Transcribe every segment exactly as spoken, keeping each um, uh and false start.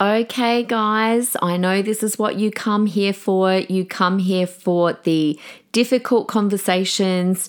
Okay, guys, I know this is what you come here for. You come here for the difficult conversations,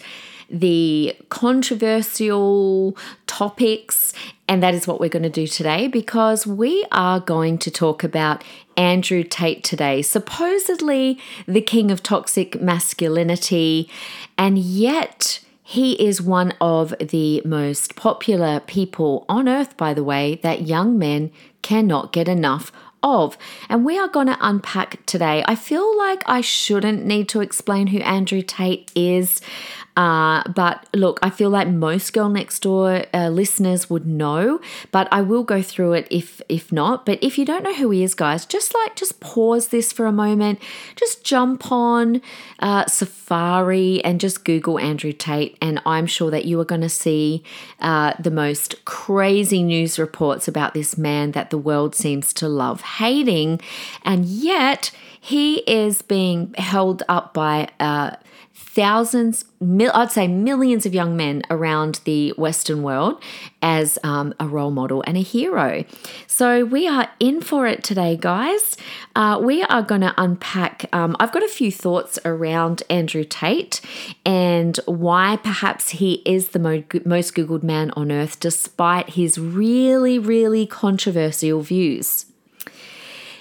the controversial topics, and that is what we're going to do today because we are going to talk about Andrew Tate today, supposedly the king of toxic masculinity, and yet he is one of the most popular people on earth, by the way, that young men cannot get enough of. And we are going to unpack today. I feel like I shouldn't need to explain who Andrew Tate is, uh, but look, I feel like most Girl Next Door uh, listeners would know, but I will go through it if if not. But if you don't know who he is, guys, just like just pause this for a moment, just jump on uh, Safari and just Google Andrew Tate, and I'm sure that you are going to see uh, the most crazy news reports about this man that the world seems to love hating, and yet he is being held up by uh, thousands, mil- I'd say millions of young men around the Western world as um, a role model and a hero. So we are in for it today, guys. Uh, we are going to unpack, um, I've got a few thoughts around Andrew Tate and why perhaps he is the mo- most Googled man on earth despite his really, really controversial views.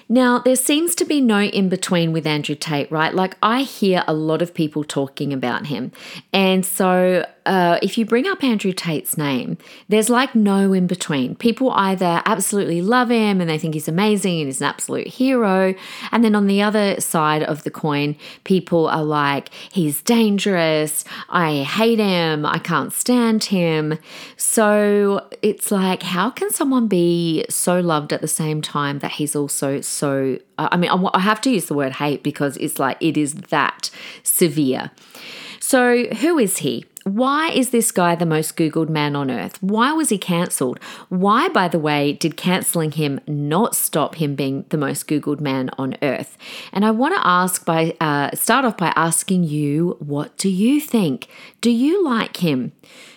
Now, there seems to be no in-between with Andrew Tate, right? Like, I hear a lot of people talking about him. And so uh, if you bring up Andrew Tate's name, there's like no in-between. People either absolutely love him and they think he's amazing and he's an absolute hero. And then on the other side of the coin, people are like, he's dangerous, I hate him, I can't stand him. So it's like, how can someone be so loved at the same time that he's also so So, I mean, I have to use the word hate because it's like it is that severe. So who is he? Why is this guy the most Googled man on earth? Why was he cancelled? Why, by the way, did cancelling him not stop him being the most Googled man on earth? And I want to ask by uh, start off by asking you, what do you think? Do you like him?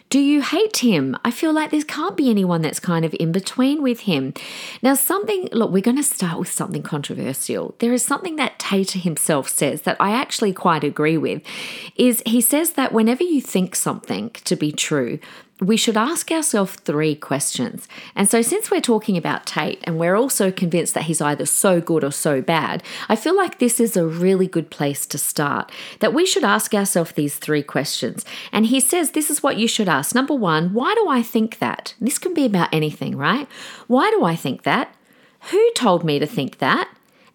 Do you hate him? I feel like there can't be anyone that's kind of in between with him. Now, something, look, we're going to start with something controversial. There is something that Tate himself says that I actually quite agree with, is he says that whenever you think something to be true, we should ask ourselves three questions. And so since we're talking about Tate and we're also convinced that he's either so good or so bad, I feel like this is a really good place to start, that we should ask ourselves these three questions. And he says this is what you should ask. Number one, why do I think that? This can be about anything, right? Why do I think that? Who told me to think that?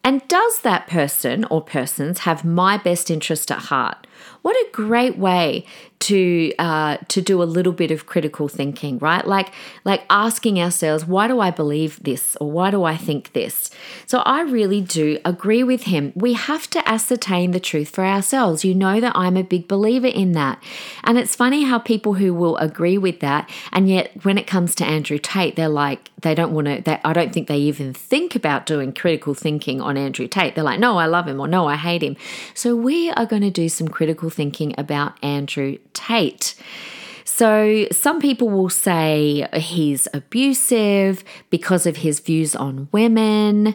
And does that person or persons have my best interest at heart? What a great way to uh, to do a little bit of critical thinking, right? Like like asking ourselves, why do I believe this or why do I think this? So I really do agree with him. We have to ascertain the truth for ourselves. You know that I'm a big believer in that. And it's funny how people who will agree with that, and yet when it comes to Andrew Tate, they're like, they don't want to, they, I don't think they even think about doing critical thinking on Andrew Tate. They're like, no, I love him or no, I hate him. So we are going to do some critical thinking about Andrew Tate. So some people will say he's abusive because of his views on women.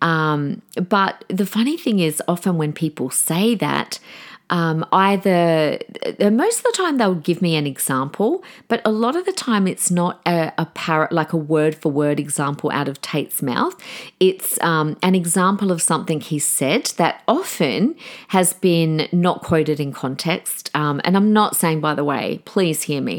Um, but the funny thing is, often when people say that, Um, either, most of the time they'll give me an example, but a lot of the time it's not a, a par- like a word for word example out of Tate's mouth. It's um, an example of something he said that often has been not quoted in context. Um, and I'm not saying, by the way, please hear me,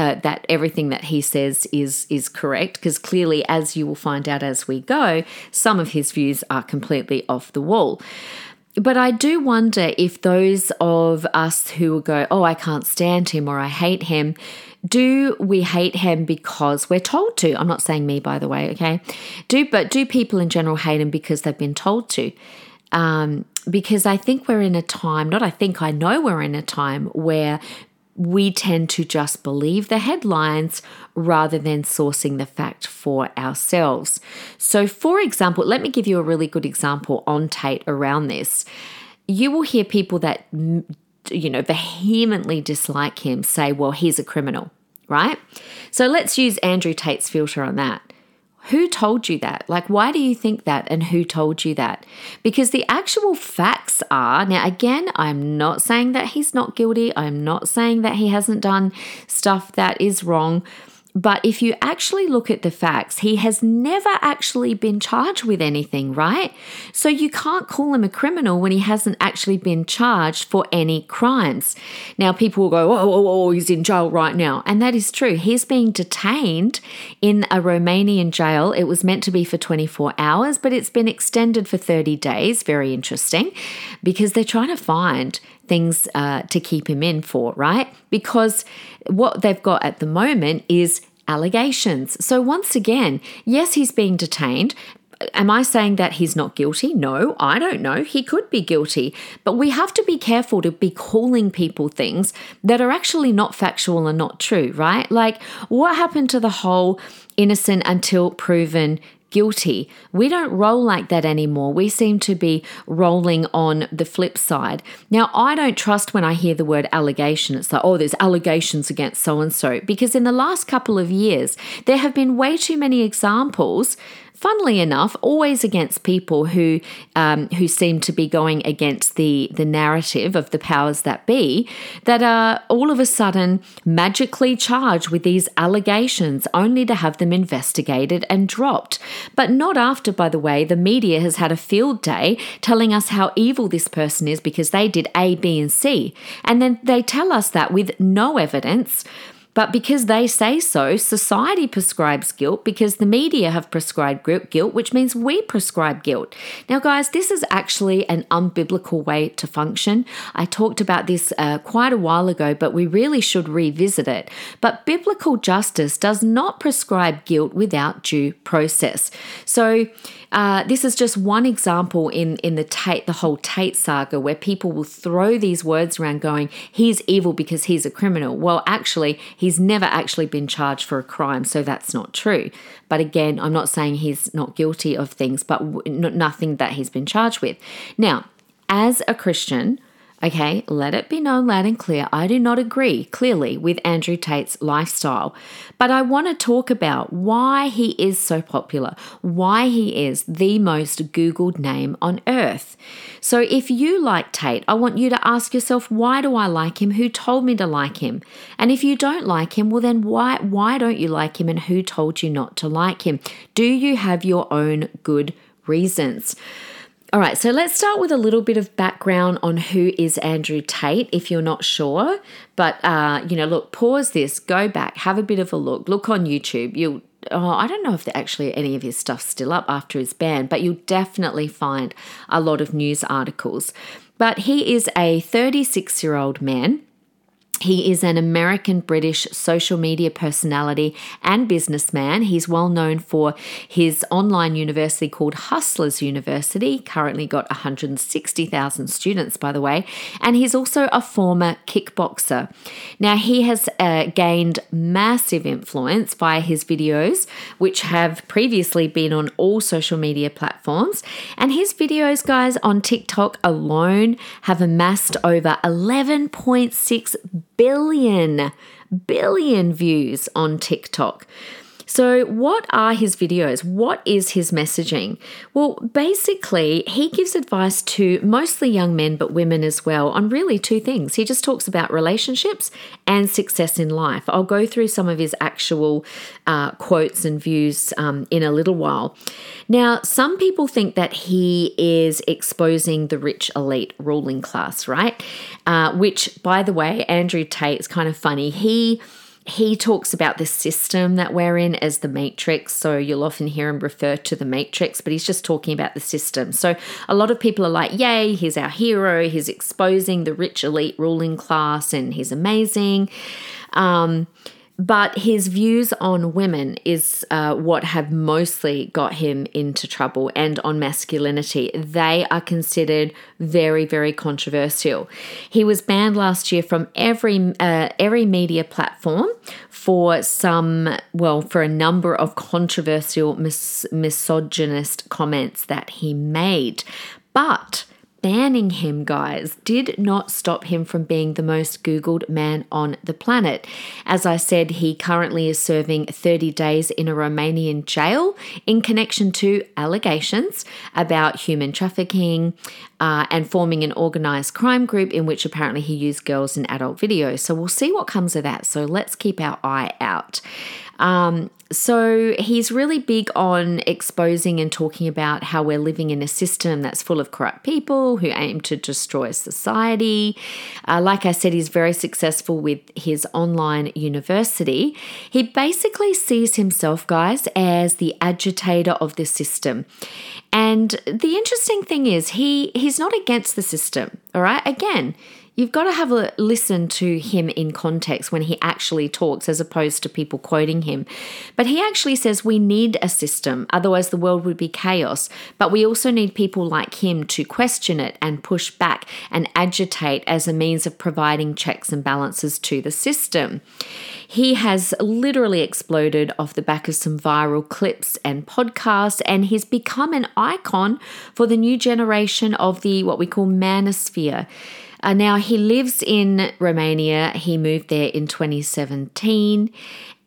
uh, that everything that he says is, is correct, because clearly, as you will find out as we go, some of his views are completely off the wall. But I do wonder if those of us who go, oh, I can't stand him or I hate him, do we hate him because we're told to? I'm not saying me, by the way, okay? Do but do people in general hate him because they've been told to? um, because I think we're in a time, not I think, I know we're in a time where we tend to just believe the headlines rather than sourcing the fact for ourselves. So for example, let me give you a really good example on Tate around this. You will hear people that, you know, vehemently dislike him say, well, he's a criminal, right? So let's use Andrew Tate's filter on that. Who told you that? Like, why do you think that? And who told you that? Because the actual facts are, now again, I'm not saying that he's not guilty. I'm not saying that he hasn't done stuff that is wrong. But if you actually look at the facts, he has never actually been charged with anything, right? So you can't call him a criminal when he hasn't actually been charged for any crimes. Now, people will go, oh, oh, oh, he's in jail right now. And that is true. He's being detained in a Romanian jail. It was meant to be for twenty-four hours, but it's been extended for thirty days. Very interesting, because they're trying to find things uh, to keep him in for, right? Because what they've got at the moment is allegations. So once again, yes, he's being detained. Am I saying that he's not guilty? No, I don't know. He could be guilty. But we have to be careful to be calling people things that are actually not factual and not true, right? Like, what happened to the whole innocent until proven guilty? We don't roll like that anymore. We seem to be rolling on the flip side. Now, I don't trust when I hear the word allegation. It's like, oh, there's allegations against so-and-so. Because in the last couple of years, there have been way too many examples, funnily enough, always against people who um, who seem to be going against the, the narrative of the powers that be, that are all of a sudden magically charged with these allegations only to have them investigated and dropped. But not after, by the way, the media has had a field day telling us how evil this person is because they did A, B, and C. And then they tell us that with no evidence. But because they say so, society prescribes guilt because the media have prescribed guilt, which means we prescribe guilt. Now, guys, this is actually an unbiblical way to function. I talked about this uh, quite a while ago, but we really should revisit it. But biblical justice does not prescribe guilt without due process. So uh, this is just one example in, in the Tate, the whole Tate saga, where people will throw these words around going, he's evil because he's a criminal. Well, actually, he's He's never actually been charged for a crime, so that's not true. But again, I'm not saying he's not guilty of things, but nothing that he's been charged with. Now, as a Christian, okay, let it be known loud and clear, I do not agree, clearly, with Andrew Tate's lifestyle. But I want to talk about why he is so popular, why he is the most Googled name on earth. So if you like Tate, I want you to ask yourself, why do I like him? Who told me to like him? And if you don't like him, well then why, why don't you like him, and who told you not to like him? Do you have your own good reasons? All right, so let's start with a little bit of background on who is Andrew Tate, if you're not sure. But, uh, you know, look, pause this, go back, have a bit of a look. Look on YouTube. You'll, oh, I don't know if actually any of his stuff's still up after his ban, but you'll definitely find a lot of news articles. But he is a thirty-six-year-old man. He is an American-British social media personality and businessman. He's well known for his online university called Hustlers University, currently got one hundred sixty thousand students, by the way, and he's also a former kickboxer. Now, he has uh, gained massive influence via his videos, which have previously been on all social media platforms, and his videos, guys, on TikTok alone have amassed over eleven point six billion Billion, billion views on TikTok. So what are his videos? What is his messaging? Well, basically, he gives advice to mostly young men, but women as well, on really two things. He just talks about relationships and success in life. I'll go through some of his actual uh, quotes and views um, in a little while. Now, some people think that he is exposing the rich elite ruling class, right? Uh, which, by the way, Andrew Tate is kind of funny. He... He talks about the system that we're in as the matrix. So you'll often hear him refer to the matrix, but he's just talking about the system. So a lot of people are like, yay, he's our hero. He's exposing the rich elite ruling class and he's amazing. Um, But his views on women is uh, what have mostly got him into trouble, and on masculinity. They are considered very, very controversial. He was banned last year from every uh, every media platform for some, well, for a number of controversial mis- misogynist comments that he made. But banning him, guys, did not stop him from being the most Googled man on the planet. As I said, he currently is serving thirty days in a Romanian jail in connection to allegations about human trafficking uh, and forming an organized crime group in which apparently he used girls in adult videos. So we'll see what comes of that. So let's keep our eye out. Um, so he's really big on exposing and talking about how we're living in a system that's full of corrupt people who aim to destroy society. Uh, like I said, he's very successful with his online university. He basically sees himself, guys, as the agitator of the system. And the interesting thing is he, he's not against the system, all right? Again, you've got to have a listen to him in context when he actually talks, as opposed to people quoting him. But he actually says we need a system, otherwise the world would be chaos. But we also need people like him to question it and push back and agitate as a means of providing checks and balances to the system. He has literally exploded off the back of some viral clips and podcasts, and he's become an icon for the new generation of the what we call manosphere. Uh, now, he lives in Romania. He moved there in twenty seventeen.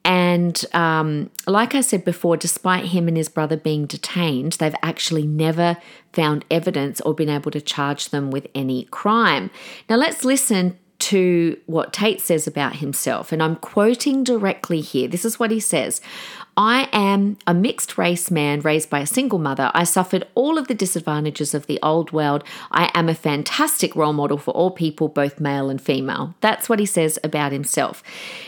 And um, like I said before, despite him and his brother being detained, they've actually never found evidence or been able to charge them with any crime. Now, let's listen to what Tate says about himself. And I'm quoting directly here. This is what he says. I am a mixed-race man raised by a single mother. I suffered all of the disadvantages of the old world. I am a fantastic role model for all people, both male and female. That's what he says about himself.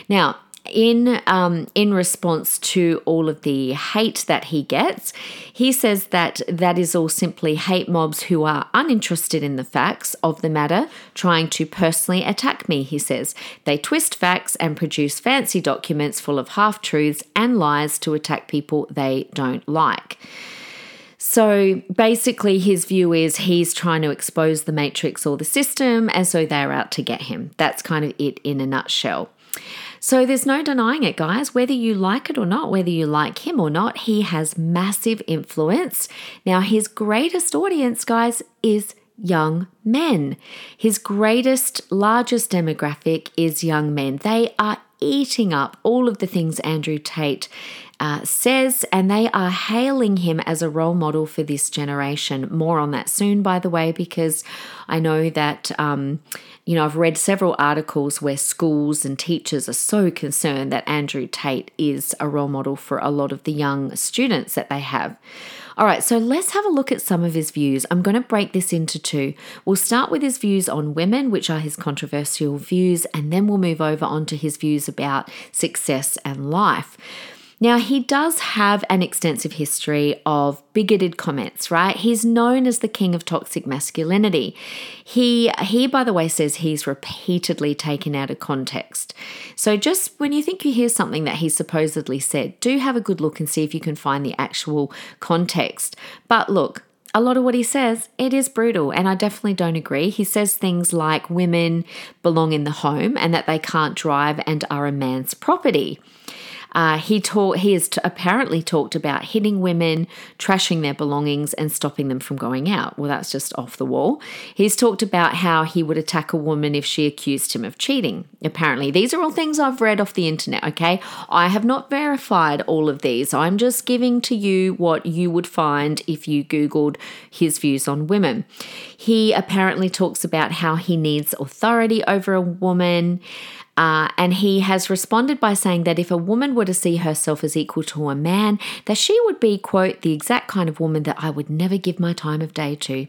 Now, in um, in response to all of the hate that he gets, he says that that is all simply hate mobs who are uninterested in the facts of the matter trying to personally attack me, he says. They twist facts and produce fancy documents full of half-truths and lies to attack people they don't like. So basically his view is he's trying to expose the matrix or the system, and so they're out to get him. That's kind of it in a nutshell. So there's no denying it, guys. Whether you like it or not, whether you like him or not, he has massive influence. Now, his greatest audience, guys, is young men. His greatest, largest demographic is young men. They are eating up all of the things Andrew Tate uh, says, and they are hailing him as a role model for this generation. More on that soon, by the way, because I know that... Um, You know, I've read several articles where schools and teachers are so concerned that Andrew Tate is a role model for a lot of the young students that they have. All right, so let's have a look at some of his views. I'm going to break this into two. We'll start with his views on women, which are his controversial views, and then we'll move over onto his views about success and life. Now, he does have an extensive history of bigoted comments, right? He's known as the king of toxic masculinity. He, he, by the way, says he's repeatedly taken out of context. So just when you think you hear something that he supposedly said, do have a good look and see if you can find the actual context. But look, a lot of what he says, it is brutal, and I definitely don't agree. He says things like women belong in the home and that they can't drive and are a man's property. Uh, he taught, he has t- apparently talked about hitting women, trashing their belongings, and stopping them from going out. Well, that's just off the wall. He's talked about how he would attack a woman if she accused him of cheating. Apparently, these are all things I've read off the internet, okay? I have not verified all of these. I'm just giving to you what you would find if you Googled his views on women. He apparently talks about how he needs authority over a woman. Uh, and he has responded by saying that if a woman were to see herself as equal to a man, that she would be, quote, the exact kind of woman that I would never give my time of day to.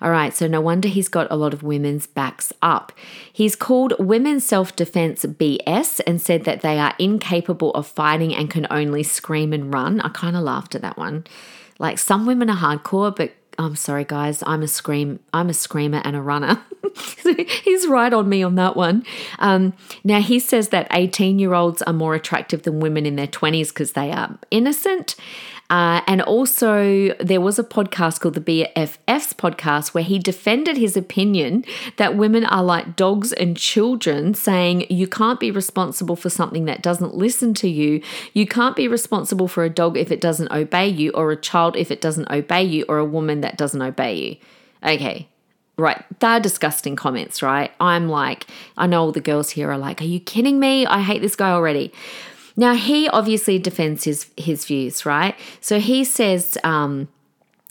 All right, so no wonder he's got a lot of women's backs up. He's called women's self-defense B S and said that they are incapable of fighting and can only scream and run. I kind of laughed at that one. Like, some women are hardcore, but I'm sorry, guys. I'm a scream. I'm a screamer and a runner. He's right on me on that one. Um, now, he says that eighteen-year-olds are more attractive than women in their twenties because they are innocent. Uh, and also, there was a podcast called the B F Fs podcast where he defended his opinion that women are like dogs and children, saying you can't be responsible for something that doesn't listen to you. You can't be responsible for a dog if it doesn't obey you, or a child if it doesn't obey you, or a woman that doesn't obey you. Okay. Right, they're disgusting comments, right? I'm like, I know all the girls here are like, are you kidding me? I hate this guy already. Now, he obviously defends his, his views, right? So he says, um,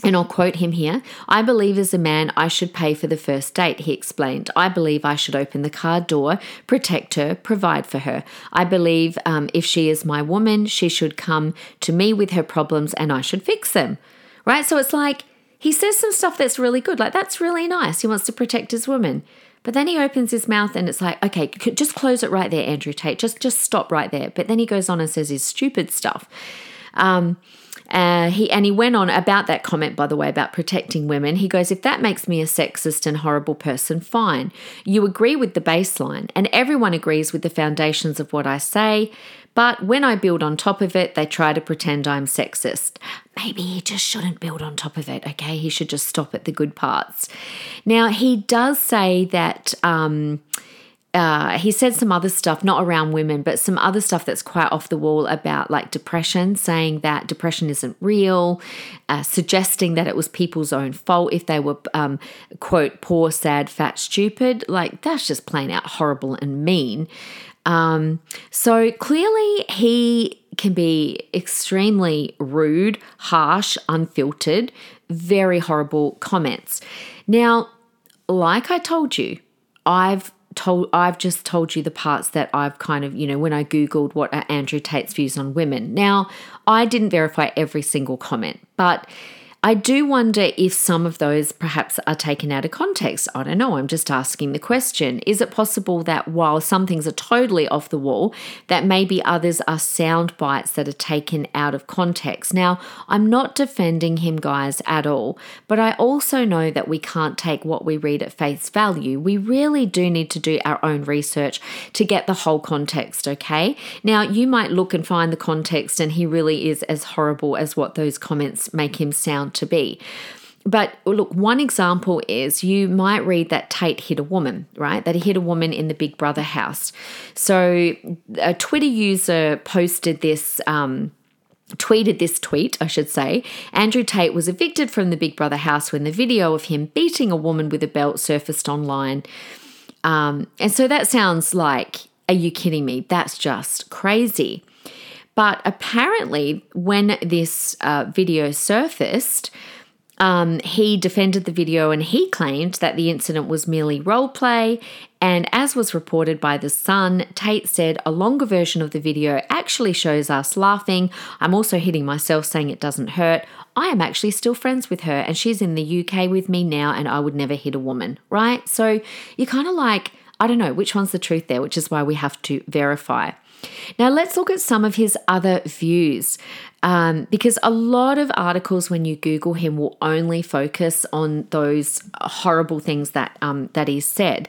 and I'll quote him here, "I believe as a man I should pay for the first date," he explained. "I believe I should open the car door, protect her, provide for her. I believe um, if she is my woman, she should come to me with her problems and I should fix them," right? So it's like, he says some stuff that's really good. Like, that's really nice. He wants to protect his woman. But then he opens his mouth and it's like, okay, just close it right there, Andrew Tate. Just just stop right there. But then he goes on and says his stupid stuff. Um, uh, he And he went on about that comment, by the way, about protecting women. He goes, "If that makes me a sexist and horrible person, fine. You agree with the baseline, and everyone agrees with the foundations of what I say. But when I build on top of it, they try to pretend I'm sexist." Maybe he just shouldn't build on top of it, okay? He should just stop at the good parts. Now, he does say that, um, uh, he said some other stuff, not around women, but some other stuff that's quite off the wall about like depression, saying that depression isn't real, uh, suggesting that it was people's own fault if they were, um, quote, poor, sad, fat, stupid. Like, that's just plain out horrible and mean. Um, so clearly he can be extremely rude, harsh, unfiltered, very horrible comments. Now, like I told you, I've told, I've just told you the parts that I've kind of, you know, when I Googled what are Andrew Tate's views on women. Now, I didn't verify every single comment, but I do wonder if some of those perhaps are taken out of context. I don't know. I'm just asking the question. Is it possible that while some things are totally off the wall, that maybe others are sound bites that are taken out of context? Now, I'm not defending him, guys, at all, but I also know that we can't take what we read at face value. We really do need to do our own research to get the whole context, okay? Now, you might look and find the context and he really is as horrible as what those comments make him sound to be. But look, one example is you might read that Tate hit a woman, right? That he hit a woman in the Big Brother house. So a Twitter user posted this, um, tweeted this tweet, I should say. "Andrew Tate was evicted from the Big Brother house when the video of him beating a woman with a belt surfaced online." Um, and so that sounds like, are you kidding me? That's just crazy. But apparently when this uh, video surfaced, um, he defended the video and he claimed that the incident was merely role play. And as was reported by The Sun, Tate said, "A longer version of the video actually shows us laughing. I'm also hitting myself saying it doesn't hurt. I am actually still friends with her and she's in the U K with me now and I would never hit a woman," right? So you're kind of like, I don't know which one's the truth there, which is why we have to verify. Now, let's look at some of his other views, um, because a lot of articles when you Google him will only focus on those horrible things that um, that he said.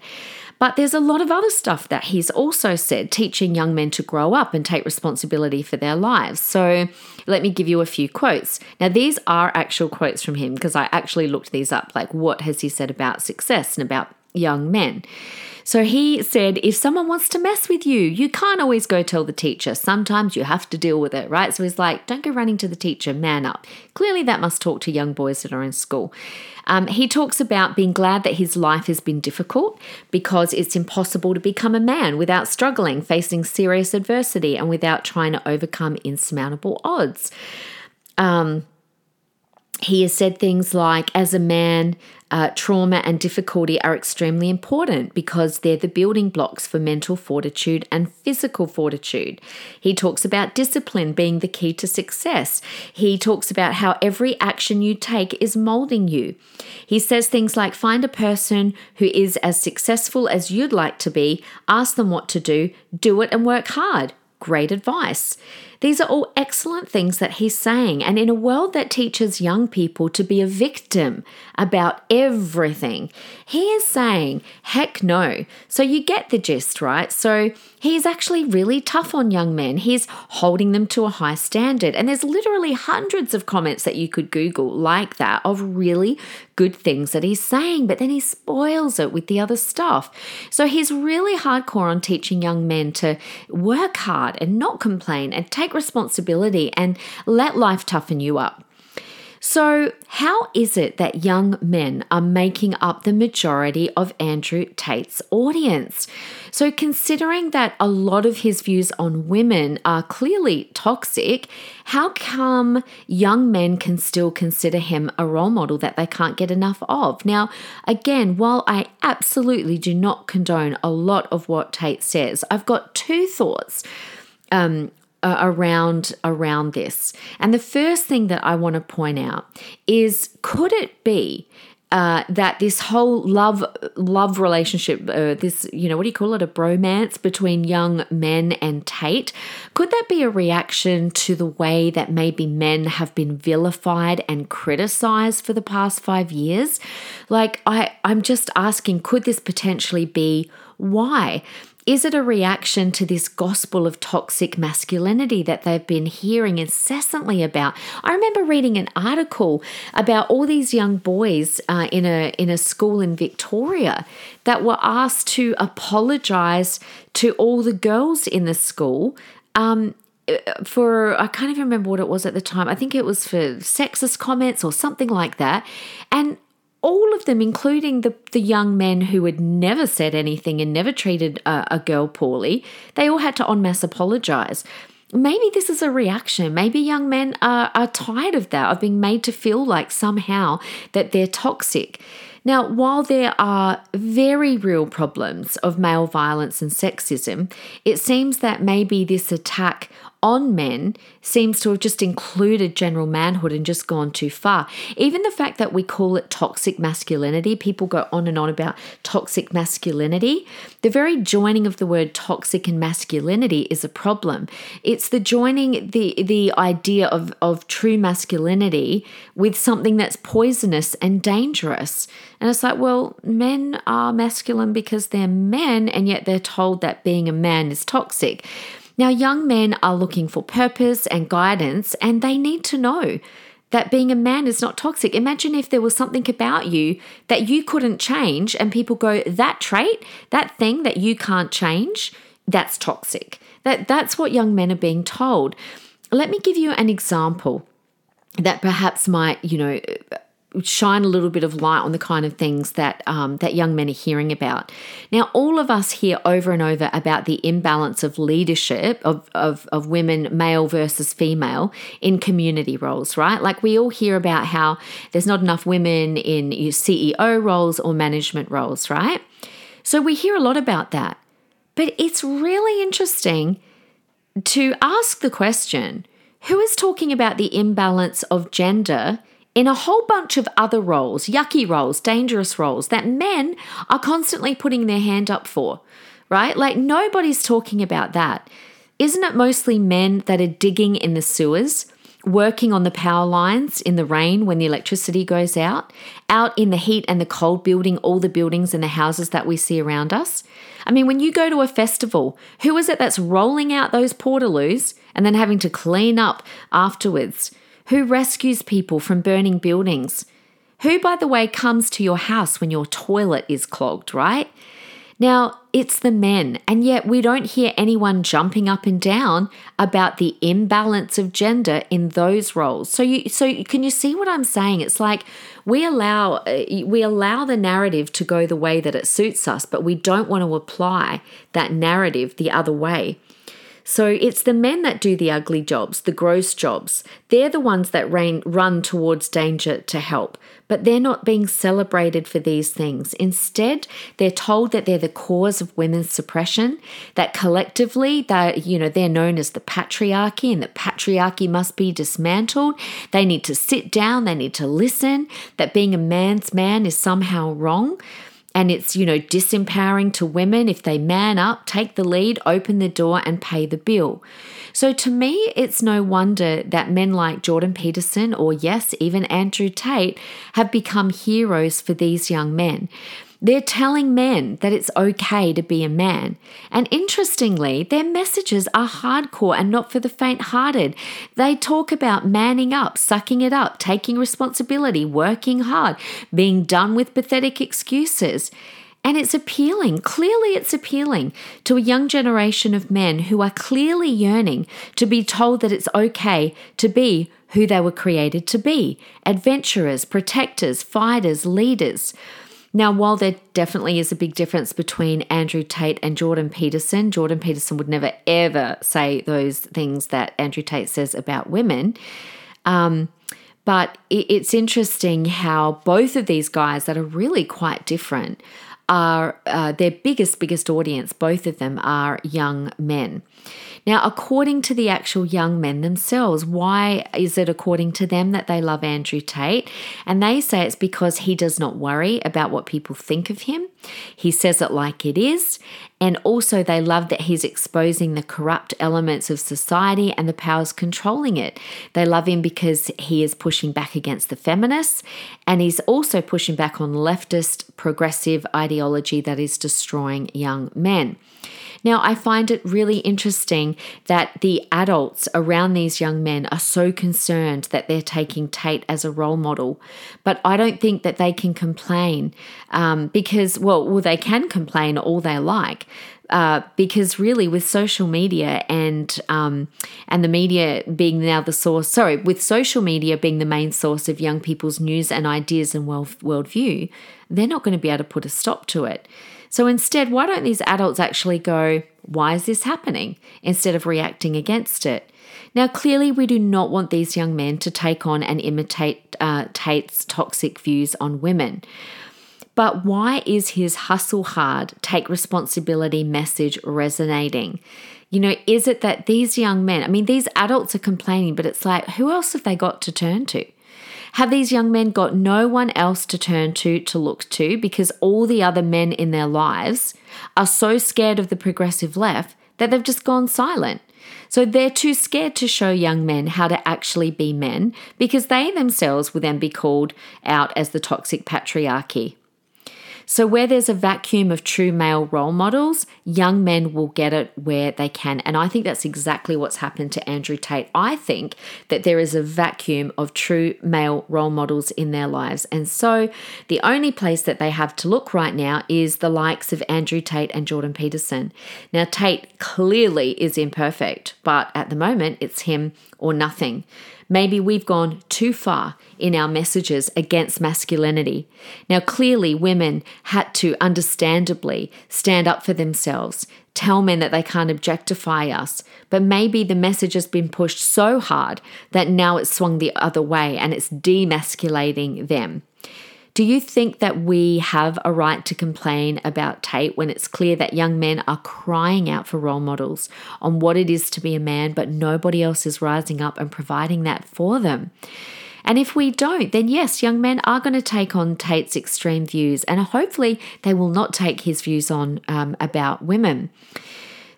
But there's a lot of other stuff that he's also said, teaching young men to grow up and take responsibility for their lives. So let me give you a few quotes. Now, these are actual quotes from him because I actually looked these up, like what has he said about success and about young men. So he said, "If someone wants to mess with you, you can't always go tell the teacher. Sometimes you have to deal with it," right? So he's like, don't go running to the teacher, man up. Clearly that must talk to young boys that are in school. Um, he talks about being glad that his life has been difficult because it's impossible to become a man without struggling, facing serious adversity, and without trying to overcome insurmountable odds. Um, he has said things like, as a man, Uh, trauma and difficulty are extremely important because they're the building blocks for mental fortitude and physical fortitude. He talks about discipline being the key to success. He talks about how every action you take is molding you. He says things like, find a person who is as successful as you'd like to be, ask them what to do, do it and work hard. Great advice. These are all excellent things that he's saying. And in a world that teaches young people to be a victim about everything, he is saying, heck no. So you get the gist, right? So he's actually really tough on young men. He's holding them to a high standard. And there's literally hundreds of comments that you could Google like that of really good things that he's saying, but then he spoils it with the other stuff. So he's really hardcore on teaching young men to work hard and not complain and take responsibility and let life toughen you up. So how is it that young men are making up the majority of Andrew Tate's audience? So considering that a lot of his views on women are clearly toxic, how come young men can still consider him a role model that they can't get enough of? Now, again, while I absolutely do not condone a lot of what Tate says, I've got two thoughts Um, Uh, around around this. And the first thing that I want to point out is, could it be uh, that this whole love love relationship, uh, this, you know, what do you call it, a bromance between young men and Tate, could that be a reaction to the way that maybe men have been vilified and criticized for the past five years? Like, I, I'm just asking, could this potentially be why? Is it a reaction to this gospel of toxic masculinity that they've been hearing incessantly about? I remember reading an article about all these young boys uh, in a in a school in Victoria that were asked to apologize to all the girls in the school um, for, I can't even remember what it was at the time. I think it was for sexist comments or something like that. And all of them, including the, the young men who had never said anything and never treated a, a girl poorly, they all had to en masse apologize. Maybe this is a reaction. Maybe young men are, are tired of that, of being made to feel like somehow that they're toxic. Now, while there are very real problems of male violence and sexism, it seems that maybe this attack on men seems to have just included general manhood and just gone too far. Even the fact that we call it toxic masculinity, people go on and on about toxic masculinity. The very joining of the word toxic and masculinity is a problem. It's the joining the the idea of, of true masculinity with something that's poisonous and dangerous. And it's like, well, men are masculine because they're men, and yet they're told that being a man is toxic. Now, young men are looking for purpose and guidance, and they need to know that being a man is not toxic. Imagine if there was something about you that you couldn't change, and people go, that trait, that thing that you can't change, that's toxic. That, that's what young men are being told. Let me give you an example that perhaps might, you know, shine a little bit of light on the kind of things that um, that young men are hearing about. Now, all of us hear over and over about the imbalance of leadership of, of, of women, male versus female, in community roles, right? Like, we all hear about how there's not enough women in C E O roles or management roles, right? So we hear a lot about that. But it's really interesting to ask the question, who is talking about the imbalance of gender in a whole bunch of other roles, yucky roles, dangerous roles, that men are constantly putting their hand up for, right? Like, nobody's talking about that. Isn't it mostly men that are digging in the sewers, working on the power lines in the rain when the electricity goes out, out in the heat and the cold, building all the buildings and the houses that we see around us? I mean, when you go to a festival, who is it that's rolling out those portaloos and then having to clean up afterwards? Who rescues people from burning buildings? Who, by the way, comes to your house when your toilet is clogged, right? Now, it's the men, and yet we don't hear anyone jumping up and down about the imbalance of gender in those roles. So, you, so can you see what I'm saying? It's like we allow we allow the narrative to go the way that it suits us, but we don't want to apply that narrative the other way. So it's the men that do the ugly jobs, the gross jobs. They're the ones that run towards danger to help, but they're not being celebrated for these things. Instead, they're told that they're the cause of women's suppression, that collectively that, you know, they're known as the patriarchy, and the patriarchy must be dismantled. They need to sit down, they need to listen, that being a man's man is somehow wrong. And it's, you know, disempowering to women. If they man up, take the lead, open the door and pay the bill. So to me, it's no wonder that men like Jordan Peterson or, yes, even Andrew Tate have become heroes for these young men. They're telling men that it's okay to be a man. And interestingly, their messages are hardcore and not for the faint-hearted. They talk about manning up, sucking it up, taking responsibility, working hard, being done with pathetic excuses. And it's appealing. Clearly, it's appealing to a young generation of men who are clearly yearning to be told that it's okay to be who they were created to be. Adventurers, protectors, fighters, leaders. Now, while there definitely is a big difference between Andrew Tate and Jordan Peterson, Jordan Peterson would never, ever say those things that Andrew Tate says about women. Um, but it's interesting how both of these guys that are really quite different are uh, their biggest, biggest audience. Both of them are young men. Now, according to the actual young men themselves, why is it according to them that they love Andrew Tate? And they say it's because he does not worry about what people think of him. He says it like it is. And also they love that he's exposing the corrupt elements of society and the powers controlling it. They love him because he is pushing back against the feminists, and he's also pushing back on leftist progressive ideology that is destroying young men. Now, I find it really interesting that the adults around these young men are so concerned that they're taking Tate as a role model, but I don't think that they can complain um, because, well, well, they can complain all they like. Uh, because really with social media and um, and the media being now the source, sorry, with social media being the main source of young people's news and ideas and world worldview, they're not going to be able to put a stop to it. So instead, why don't these adults actually go, why is this happening, instead of reacting against it? Now, clearly, we do not want these young men to take on and imitate uh, Tate's toxic views on women. But why is his hustle hard, take responsibility message resonating? You know, is it that these young men, I mean, these adults are complaining, but it's like, who else have they got to turn to? Have these young men got no one else to turn to, to look to, because all the other men in their lives are so scared of the progressive left that they've just gone silent? So they're too scared to show young men how to actually be men, because they themselves will then be called out as the toxic patriarchy. So where there's a vacuum of true male role models, young men will get it where they can. And I think that's exactly what's happened to Andrew Tate. I think that there is a vacuum of true male role models in their lives. And so the only place that they have to look right now is the likes of Andrew Tate and Jordan Peterson. Now, Tate clearly is imperfect, but at the moment it's him or nothing. Maybe we've gone too far in our messages against masculinity. Now, clearly, women had to understandably stand up for themselves, tell men that they can't objectify us. But maybe the message has been pushed so hard that now it's swung the other way and it's demasculating them. Do you think that we have a right to complain about Tate when it's clear that young men are crying out for role models on what it is to be a man, but nobody else is rising up and providing that for them? And if we don't, then yes, young men are going to take on Tate's extreme views, and hopefully they will not take his views on um, about women.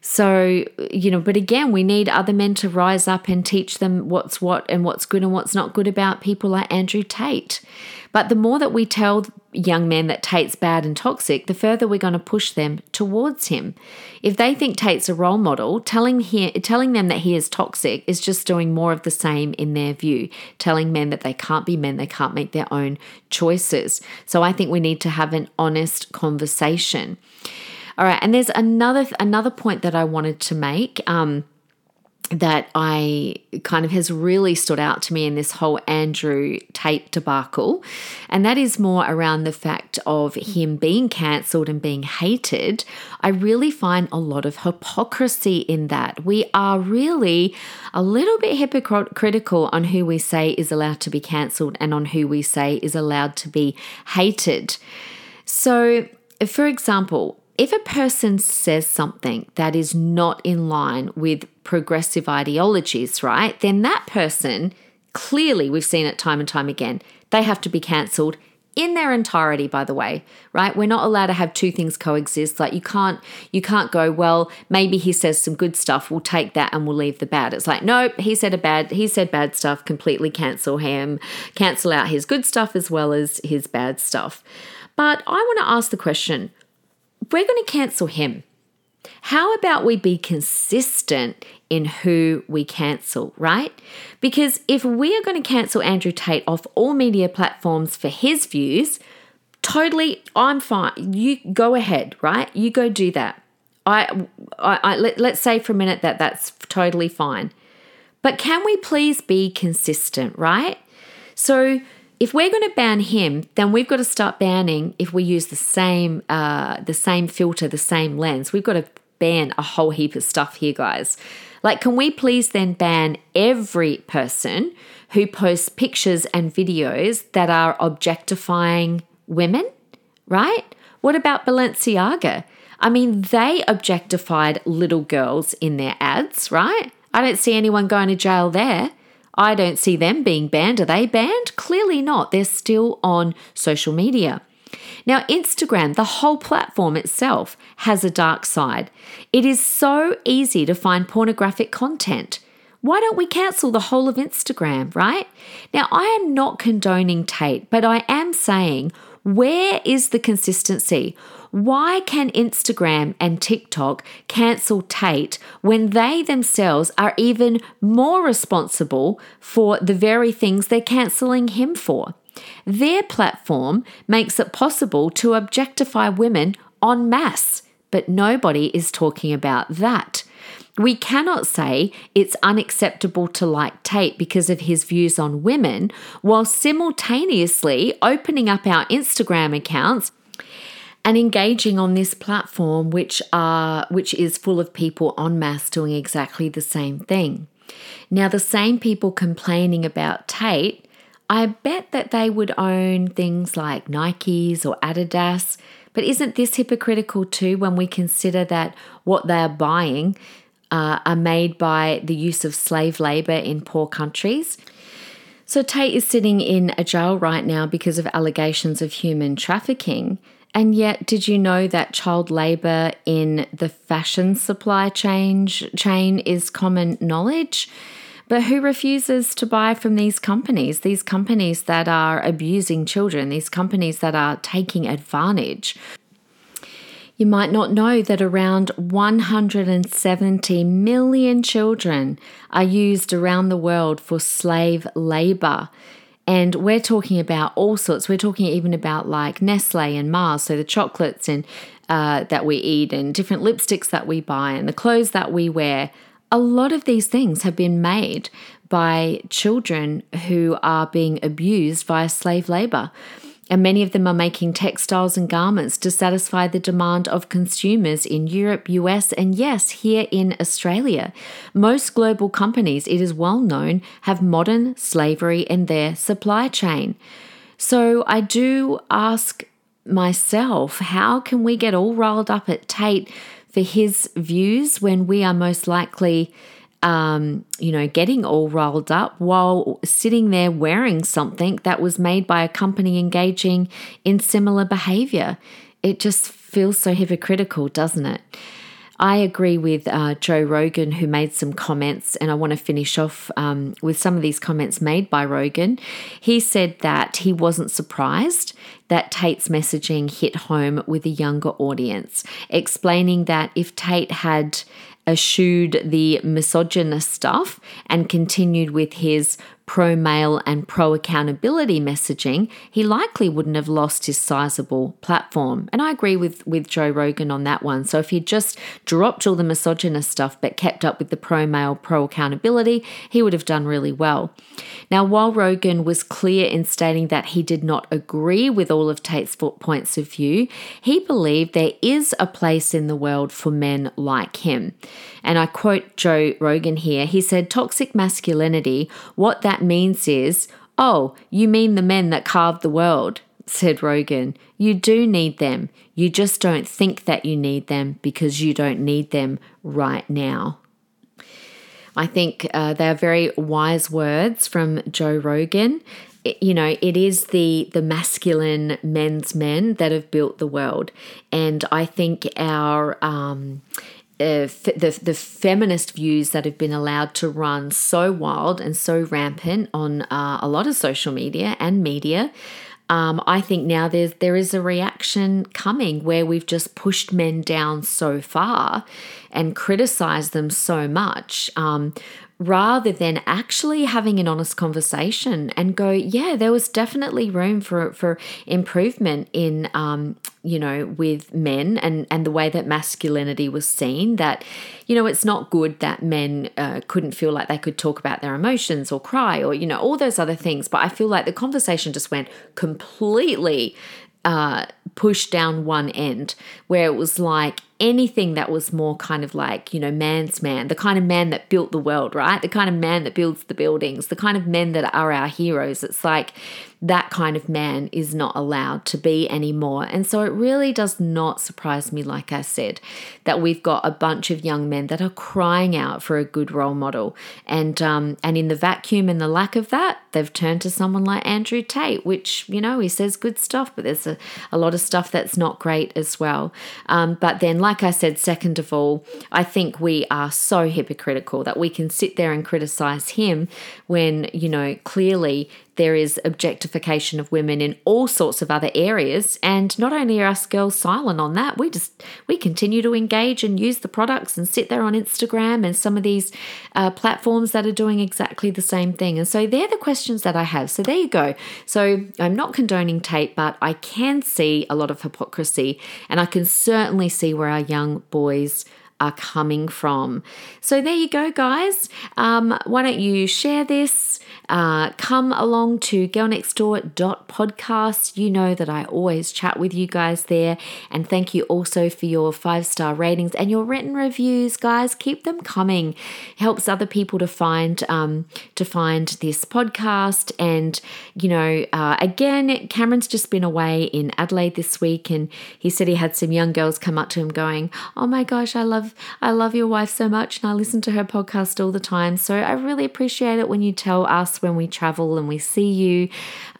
So, you know, but again, we need other men to rise up and teach them what's what and what's good and what's not good about people like Andrew Tate. But the more that we tell young men that Tate's bad and toxic, the further we're going to push them towards him. If they think Tate's a role model, telling he, telling them that he is toxic is just doing more of the same in their view, telling men that they can't be men, they can't make their own choices. So I think we need to have an honest conversation. All right, and there's another another point that I wanted to make um, that I kind of has really stood out to me in this whole Andrew Tate debacle, and that is more around the fact of him being cancelled and being hated. I really find a lot of hypocrisy in that. We are really a little bit hypocritical on who we say is allowed to be cancelled and on who we say is allowed to be hated. So, for example, if a person says something that is not in line with progressive ideologies, right, then that person, clearly we've seen it time and time again, they have to be cancelled in their entirety, by the way, right? We're not allowed to have two things coexist. Like you can't, you can't go, well, maybe he says some good stuff, we'll take that and we'll leave the bad. It's like, nope, he said a bad, he said bad stuff, completely cancel him, cancel out his good stuff as well as his bad stuff. But I want to ask the question, we're going to cancel him. How about we be consistent in who we cancel, right? Because if we are going to cancel Andrew Tate off all media platforms for his views, totally, I'm fine. You go ahead, right? You go do that. I, I, I let, let's say for a minute that that's totally fine. But can we please be consistent, right? So if we're going to ban him, then we've got to start banning. If we use the same, uh, the same filter, the same lens, we've got to ban a whole heap of stuff here, guys. Like, can we please then ban every person who posts pictures and videos that are objectifying women, right? What about Balenciaga? I mean, they objectified little girls in their ads, right? I don't see anyone going to jail there. I don't see them being banned. Are they banned? Clearly not. They're still on social media. Now, Instagram, the whole platform itself, has a dark side. It is so easy to find pornographic content. Why don't we cancel the whole of Instagram, right? Now, I am not condoning Tate, but I am saying, where is the consistency? Why can Instagram and TikTok cancel Tate when they themselves are even more responsible for the very things they're canceling him for? Their platform makes it possible to objectify women en masse, but nobody is talking about that. We cannot say it's unacceptable to like Tate because of his views on women, while simultaneously opening up our Instagram accounts and engaging on this platform, which are which is full of people en masse doing exactly the same thing. Now, the same people complaining about Tate, I bet that they would own things like Nikes or Adidas, but isn't this hypocritical too when we consider that what they are buying uh, are made by the use of slave labor in poor countries? So Tate is sitting in a jail right now because of allegations of human trafficking, and yet did you know that child labor in the fashion supply chain, chain is common knowledge? But who refuses to buy from these companies, these companies that are abusing children, these companies that are taking advantage? You might not know that around one hundred seventy million children are used around the world for slave labor. And we're talking about all sorts. We're talking even about like Nestlé and Mars, so the chocolates and uh, that we eat and different lipsticks that we buy and the clothes that we wear. A lot of these things have been made by children who are being abused via slave labor. And many of them are making textiles and garments to satisfy the demand of consumers in Europe, U S, and yes, here in Australia. Most global companies, it is well known, have modern slavery in their supply chain. So I do ask myself, how can we get all riled up at Tate for his views when we are most likely, um, you know, getting all rolled up while sitting there wearing something that was made by a company engaging in similar behavior? It just feels so hypocritical, doesn't it? I agree with uh, Joe Rogan, who made some comments, and I want to finish off um, with some of these comments made by Rogan. He said that he wasn't surprised that Tate's messaging hit home with a younger audience, explaining that if Tate had eschewed the misogynist stuff and continued with his pro-male and pro-accountability messaging, he likely wouldn't have lost his sizable platform. And I agree with, with Joe Rogan on that one. So if he just dropped all the misogynist stuff but kept up with the pro-male, pro-accountability, he would have done really well. Now, while Rogan was clear in stating that he did not agree with all of Tate's points of view, he believed there is a place in the world for men like him. And I quote Joe Rogan here. He said, "Toxic masculinity, what that means is, oh, you mean the men that carved the world," said Rogan. "You do need them. You just don't think that you need them because you don't need them right now." I think uh, they are very wise words from Joe Rogan. it, you know, it is the the masculine men's men that have built the world. And I think our um, uh, f- the the feminist views that have been allowed to run so wild and so rampant on uh, a lot of social media and media. Um, I think now there's, there is a reaction coming where we've just pushed men down so far and criticized them so much, um, rather than actually having an honest conversation and go, yeah, there was definitely room for for improvement in, um, you know, with men and, and the way that masculinity was seen, that, you know, it's not good that men uh, couldn't feel like they could talk about their emotions or cry or, you know, all those other things. But I feel like the conversation just went completely uh, pushed down one end, where it was like anything that was more kind of like, you know, man's man, the kind of man that built the world, right? The kind of man that builds the buildings, the kind of men that are our heroes. It's like that kind of man is not allowed to be anymore. And so it really does not surprise me, like I said, that we've got a bunch of young men that are crying out for a good role model. And um, and in the vacuum and the lack of that, they've turned to someone like Andrew Tate, which, you know, he says good stuff, but there's a, a lot of stuff that's not great as well. Um, but then, like I said, second of all, I think we are so hypocritical that we can sit there and criticize him when, you know, clearly there is objectification of women in all sorts of other areas. And not only are us girls silent on that, we just, we continue to engage and use the products and sit there on Instagram and some of these uh, platforms that are doing exactly the same thing. And so they're the questions that I have. So there you go. So I'm not condoning Tate, but I can see a lot of hypocrisy, and I can certainly see where our young boys are coming from. So there you go, guys. Um, why don't you share this? Uh, come along to girl next door dot podcast. You know that I always chat with you guys there. And thank you also for your five-star ratings and your written reviews, guys. Keep them coming. It helps other people to find um, to find this podcast. And, you know, uh, again, Cameron's just been away in Adelaide this week, and he said he had some young girls come up to him going, oh my gosh, I love I love your wife so much, and I listen to her podcast all the time. So I really appreciate it when you tell us when we travel and we see you,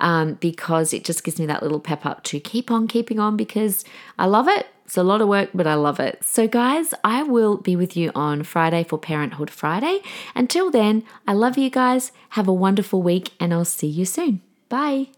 um, because it just gives me that little pep up to keep on keeping on, because I love it. It's a lot of work, but I love it. So guys, I will be with you on Friday for Parenthood Friday. Until then, I love you guys. Have a wonderful week, and I'll see you soon. Bye.